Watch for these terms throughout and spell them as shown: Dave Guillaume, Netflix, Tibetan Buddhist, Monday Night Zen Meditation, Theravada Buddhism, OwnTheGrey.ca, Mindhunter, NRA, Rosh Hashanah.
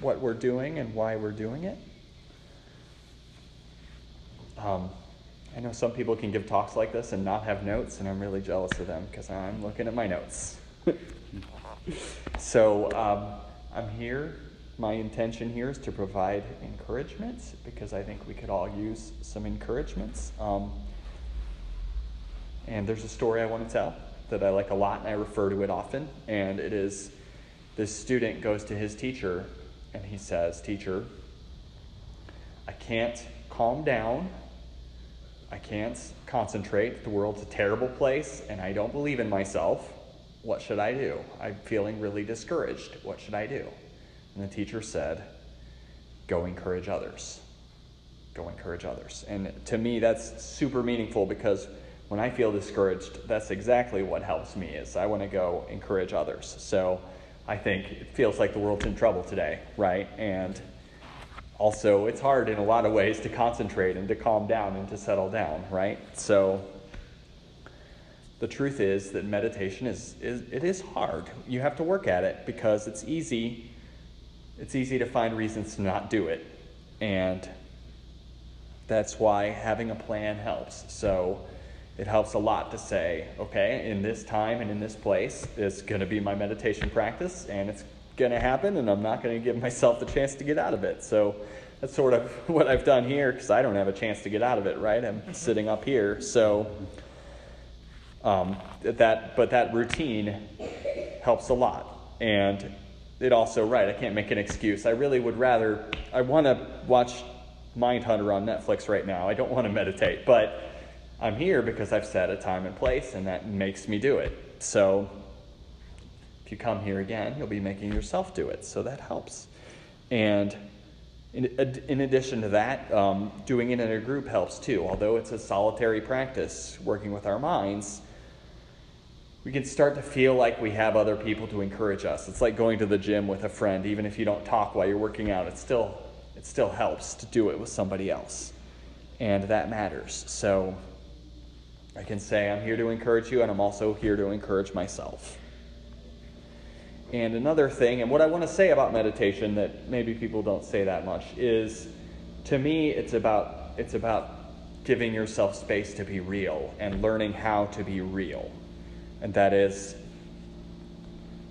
what we're doing and why we're doing it. I know some people can give talks like this and not have notes, and I'm really jealous of them because I'm looking at my notes. So I'm here. My intention here is to provide encouragements because I think we could all use some encouragements. And there's a story I want to tell that I like a lot, and I refer to it often, and it is this student goes to his teacher and he says, "Teacher, I can't calm down. I can't concentrate. The world's a terrible place and I don't believe in myself. What should I do? I'm feeling really discouraged. What should I do?" And the teacher said, "Go encourage others. Go encourage others." And to me, that's super meaningful because when I feel discouraged, that's exactly what helps me is I want to go encourage others. So I think it feels like the world's in trouble today, right? And also it's hard in a lot of ways to concentrate and to calm down and to settle down, right? So the truth is that meditation is hard. You have to work at it because it's easy. It's easy to find reasons to not do it. And that's why having a plan helps. So it helps a lot to say, okay, in this time and in this place, it's going to be my meditation practice, and it's going to happen, and I'm not going to give myself the chance to get out of it. So that's sort of what I've done here, because I don't have a chance to get out of it, right? I'm sitting up here. So that routine helps a lot. And it also, right, I can't make an excuse. I really would rather, I want to watch Mindhunter on Netflix right now. I don't want to meditate, but I'm here because I've set a time and place, and that makes me do it. So if you come here again, you'll be making yourself do it. So that helps. And in addition to that, doing it in a group helps too. Although it's a solitary practice, working with our minds, we can start to feel like we have other people to encourage us. It's like going to the gym with a friend. Even if you don't talk while you're working out, it still helps to do it with somebody else. And that matters. So I can say I'm here to encourage you, and I'm also here to encourage myself. And another thing, and what I want to say about meditation that maybe people don't say that much is, to me, it's about giving yourself space to be real and learning how to be real. And that is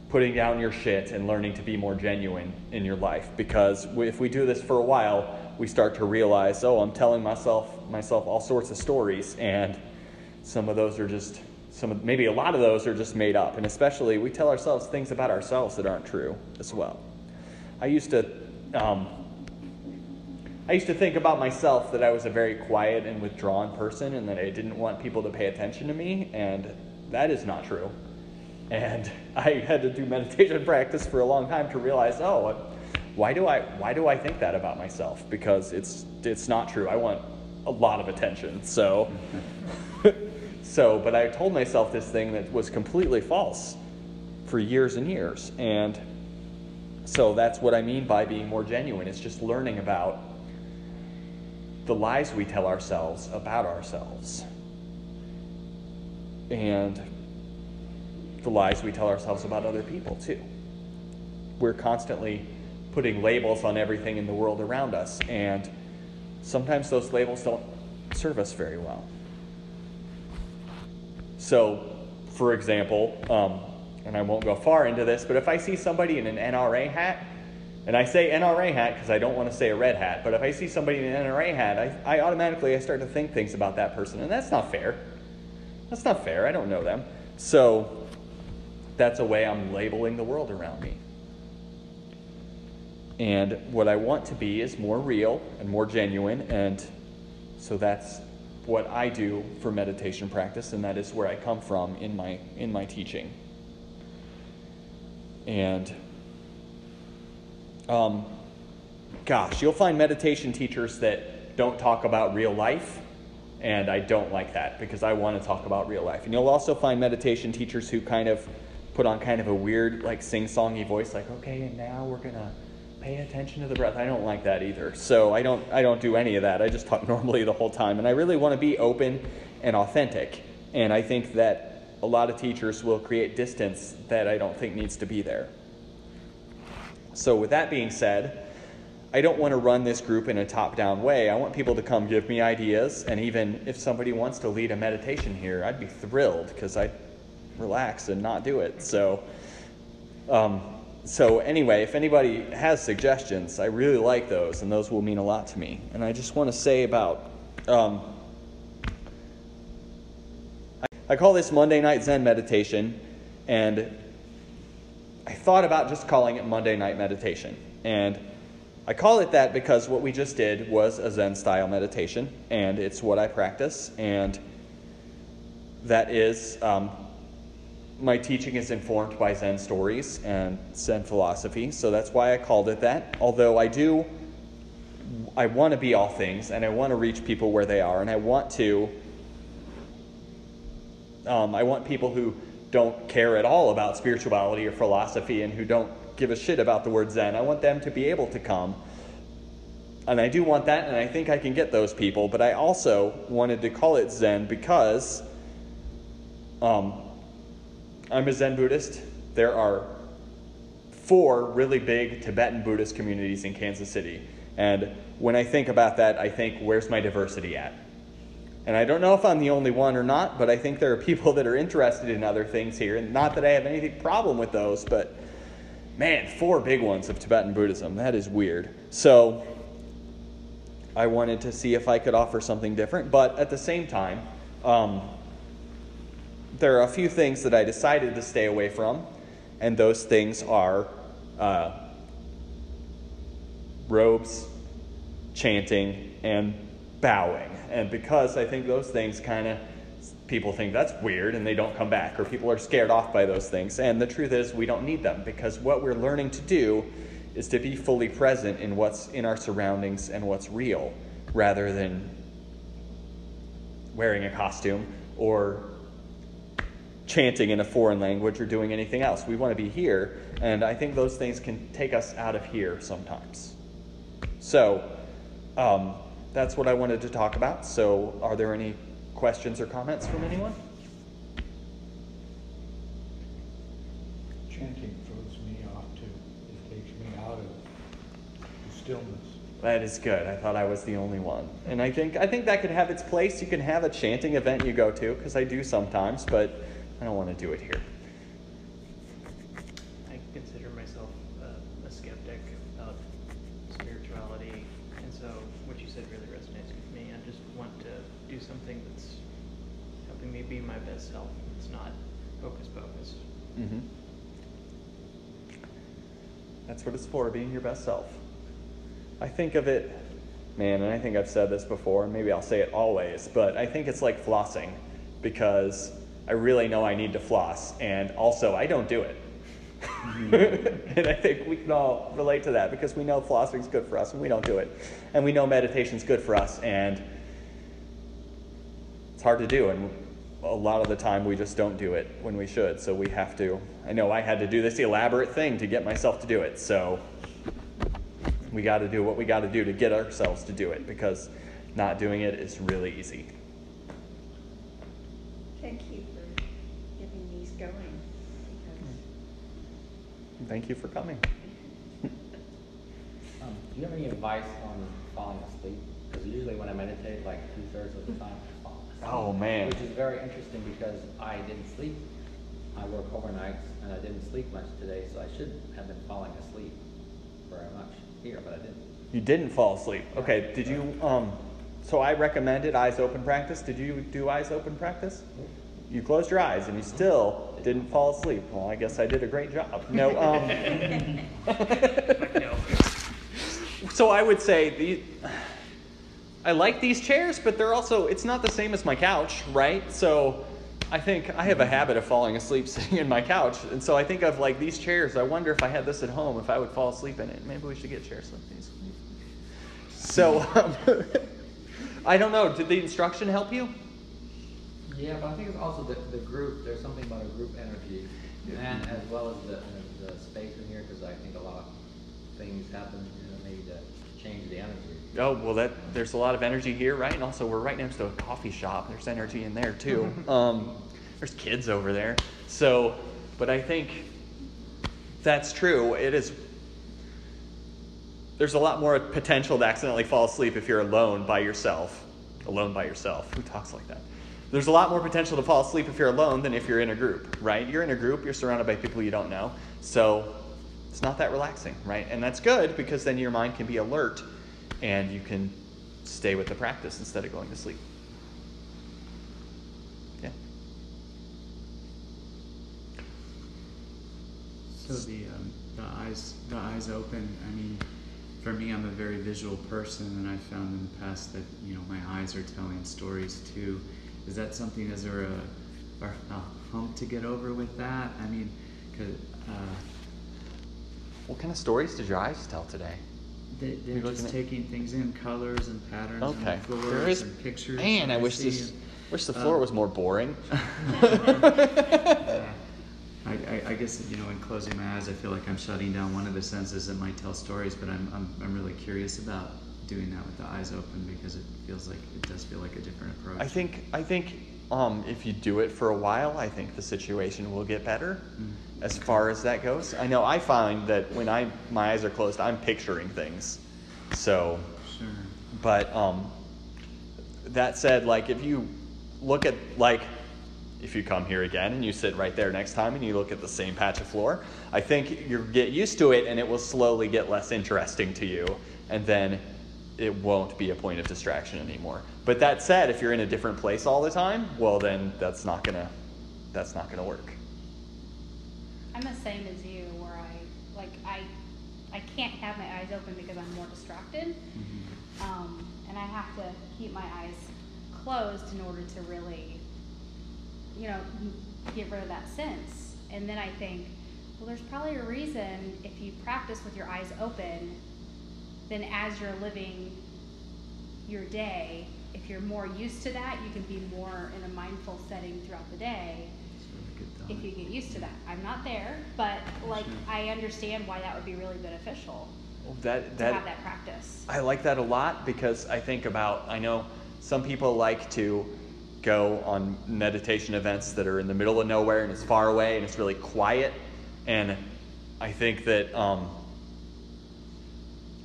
putting down your shit and learning to be more genuine in your life. Because if we do this for a while, we start to realize, oh, I'm telling myself all sorts of stories, and maybe a lot of those are just made up. And especially we tell ourselves things about ourselves that aren't true as well. I used to think about myself that I was a very quiet and withdrawn person and that I didn't want people to pay attention to me, and that is not true. And I had to do meditation practice for a long time to realize, oh, why do I think that about myself? Because it's not true. I want a lot of attention. So but I told myself this thing that was completely false for years and years. And so that's what I mean by being more genuine. It's just learning about the lies we tell ourselves about ourselves. And the lies we tell ourselves about other people too. We're constantly putting labels on everything in the world around us, and sometimes those labels don't serve us very well. So, for example, and I won't go far into this, but if I see somebody in an NRA hat, and I say NRA hat because I don't want to say a red hat, but if I see somebody in an NRA hat, I automatically start to think things about that person, and that's not fair. That's not fair. I don't know them. So that's a way I'm labeling the world around me. And what I want to be is more real and more genuine, and so that's what I do for meditation practice, and that is where I come from in my teaching. And gosh, you'll find meditation teachers that don't talk about real life, and I don't like that because I want to talk about real life. And you'll also find meditation teachers who kind of put on kind of a weird, like, sing-songy voice, like, okay, and now we're going to pay attention to the breath. I don't like that either. So I don't do any of that. I just talk normally the whole time. And I really want to be open and authentic. And I think that a lot of teachers will create distance that I don't think needs to be there. So with that being said, I don't want to run this group in a top-down way. I want people to come give me ideas, and even if somebody wants to lead a meditation here, I'd be thrilled because I'd relax and not do it. So anyway, if anybody has suggestions, I really like those, and those will mean a lot to me. And I just want to say about, I call this Monday Night Zen Meditation, and I thought about just calling it Monday Night Meditation. And I call it that because what we just did was a Zen-style meditation, and it's what I practice, and that is, my teaching is informed by Zen stories and Zen philosophy, so that's why I called it that, although I want to be all things, and I want to reach people where they are, and I want people who don't care at all about spirituality or philosophy and who don't give a shit about the word Zen. I want them to be able to come, and I do want that, and I think I can get those people. But I also wanted to call it Zen because I'm a Zen Buddhist. There are 4 really big Tibetan Buddhist communities in Kansas City, and when I think about that, I think, where's my diversity at? And I don't know if I'm the only one or not, but I think there are people that are interested in other things here, and not that I have any problem with those, but man, 4 big ones of Tibetan Buddhism. That is weird. So I wanted to see if I could offer something different, but at the same time, there are a few things that I decided to stay away from, and those things are robes, chanting, and bowing. And because I think those things kind of, people think that's weird and they don't come back, or people are scared off by those things. And the truth is, we don't need them, because what we're learning to do is to be fully present in what's in our surroundings and what's real, rather than wearing a costume or chanting in a foreign language or doing anything else. We want to be here, and I think those things can take us out of here sometimes. So that's what I wanted to talk about. So are there any questions or comments from anyone? Chanting throws me off too. It takes me out of the stillness. That is good. I thought I was the only one. And I think that could have its place. You can have a chanting event you go to, because I do sometimes, but I don't want to do it here. I consider myself a skeptic of spirituality, and so what you said really resonates with me. I just want to do something that's helping me be my best self. It's not hocus pocus. Mm-hmm. That's what it's for, being your best self. I think of it, man, and I think I've said this before, and maybe I'll say it always, but I think it's like flossing, because I really know I need to floss, and also I don't do it. And I think we can all relate to that, because we know flossing's good for us and we don't do it. And we know meditation's good for us, and it's hard to do, and a lot of the time we just don't do it when we should, so we have to. I know I had to do this elaborate thing to get myself to do it, so we got to do what we got to do to get ourselves to do it, because not doing it is really easy. Thank you for getting these going. Because... Thank you for coming. Do you have any advice on falling asleep? Because usually when I meditate, like 2/3 of the time, I fall asleep. Oh, man. Which is very interesting, because I didn't sleep. I work overnights, and I didn't sleep much today, so I should have been falling asleep very much here, but I didn't. You didn't fall asleep. Okay, did you... So I recommended eyes open practice. Did you do eyes open practice? You closed your eyes and you still didn't fall asleep. Well, I guess I did a great job. No. So I would say I like these chairs, but they're also, it's not the same as my couch, right? So I think I have a habit of falling asleep sitting in my couch. And so I think of like these chairs. I wonder if I had this at home, if I would fall asleep in it. Maybe we should get chairs like these. So I don't know. Did the instruction help you? Yeah, but I think it's also the group. There's something about a group energy, and as well as the space in here, because I think a lot of things happen here that maybe to change the energy. Oh, well, there's a lot of energy here, right? And also, we're right next to a coffee shop. There's energy in there, too. There's kids over there. So, but I think that's true. It is. There's a lot more potential to accidentally fall asleep if you're alone by yourself. Alone by yourself. Who talks like that? There's a lot more potential to fall asleep if you're alone than if you're in a group, right? You're in a group, you're surrounded by people you don't know. So it's not that relaxing, right? And that's good because then your mind can be alert and you can stay with the practice instead of going to sleep. Yeah. So the eyes open, I mean, for me, I'm a very visual person, and I found in the past that, you know, my eyes are telling stories too. Is that something, is there a hump to get over with that? I mean, what kind of stories did your eyes tell today? They're just taking things in, colors and patterns, okay. And floors and pictures. Man, and I wish the floor was more boring. Yeah. I guess, you know, in closing my eyes, I feel like I'm shutting down one of the senses that might tell stories, but I'm really curious about doing that with the eyes open, because it does feel like a different approach. I think if you do it for a while, I think the situation will get better as far as that goes. I know I find that when my eyes are closed, I'm picturing things. So, sure. But that said, like if you look at, like if you come here again and you sit right there next time and you look at the same patch of floor, I think you'll get used to it and it will slowly get less interesting to you, and then it won't be a point of distraction anymore. But that said, if you're in a different place all the time, well then that's not gonna work. I'm the same as you, where I can't have my eyes open because I'm more distracted, and I have to keep my eyes closed in order to really, you know, get rid of that sense. And then I think, well, there's probably a reason if you practice with your eyes open, then as you're living your day, if you're more used to that, you can be more in a mindful setting throughout the day. Really if you get used to that. I'm not there, but like I understand why that would be really beneficial to have that practice. I like that a lot, because I know some people like to go on meditation events that are in the middle of nowhere and it's far away and it's really quiet. And I think that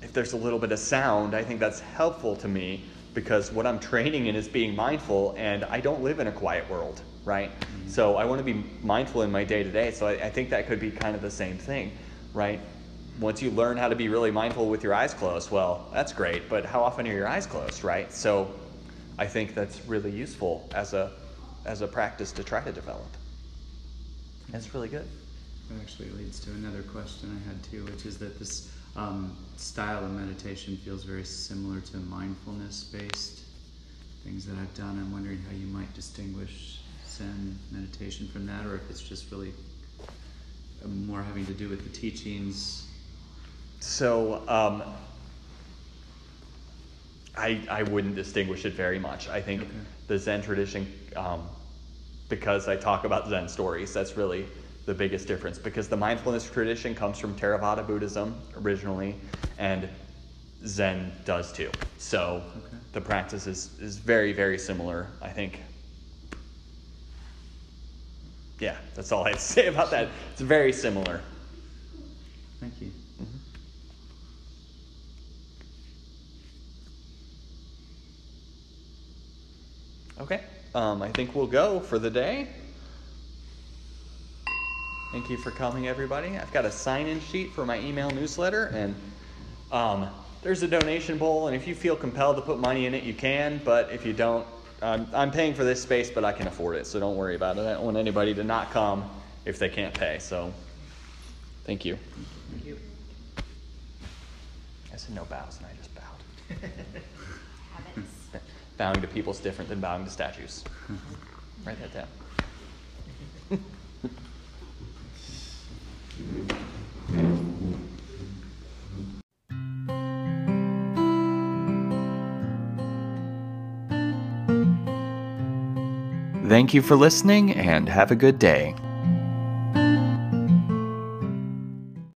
if there's a little bit of sound, I think that's helpful to me, because what I'm training in is being mindful, and I don't live in a quiet world, right? Mm-hmm. So I want to be mindful in my day-to-day, so I think that could be kind of the same thing, right? Once you learn how to be really mindful with your eyes closed, well, that's great, but how often are your eyes closed, right? So I think that's really useful as a practice to try to develop. That's really good. That actually leads to another question I had too, which is that this style of meditation feels very similar to mindfulness-based things that I've done. I'm wondering how you might distinguish Zen meditation from that, or if it's just really more having to do with the teachings. So I wouldn't distinguish it very much. I think the Zen tradition, because I talk about Zen stories, that's really the biggest difference, because the mindfulness tradition comes from Theravada Buddhism originally, and Zen does too. So the practice is very, very similar, I think. Yeah, that's all I have to say about that. It's very similar. Thank you. Mm-hmm. Okay, I think we'll go for the day. Thank you for coming, everybody. I've got a sign-in sheet for my email newsletter, and there's a donation bowl, and if you feel compelled to put money in it, you can, but if you don't, I'm paying for this space, but I can afford it, so don't worry about it. I don't want anybody to not come if they can't pay, so thank you. Thank you. I said no bows, and I just bowed. Habits. Bowing to people's different than bowing to statues. Write that down. Thank you for listening and have a good day.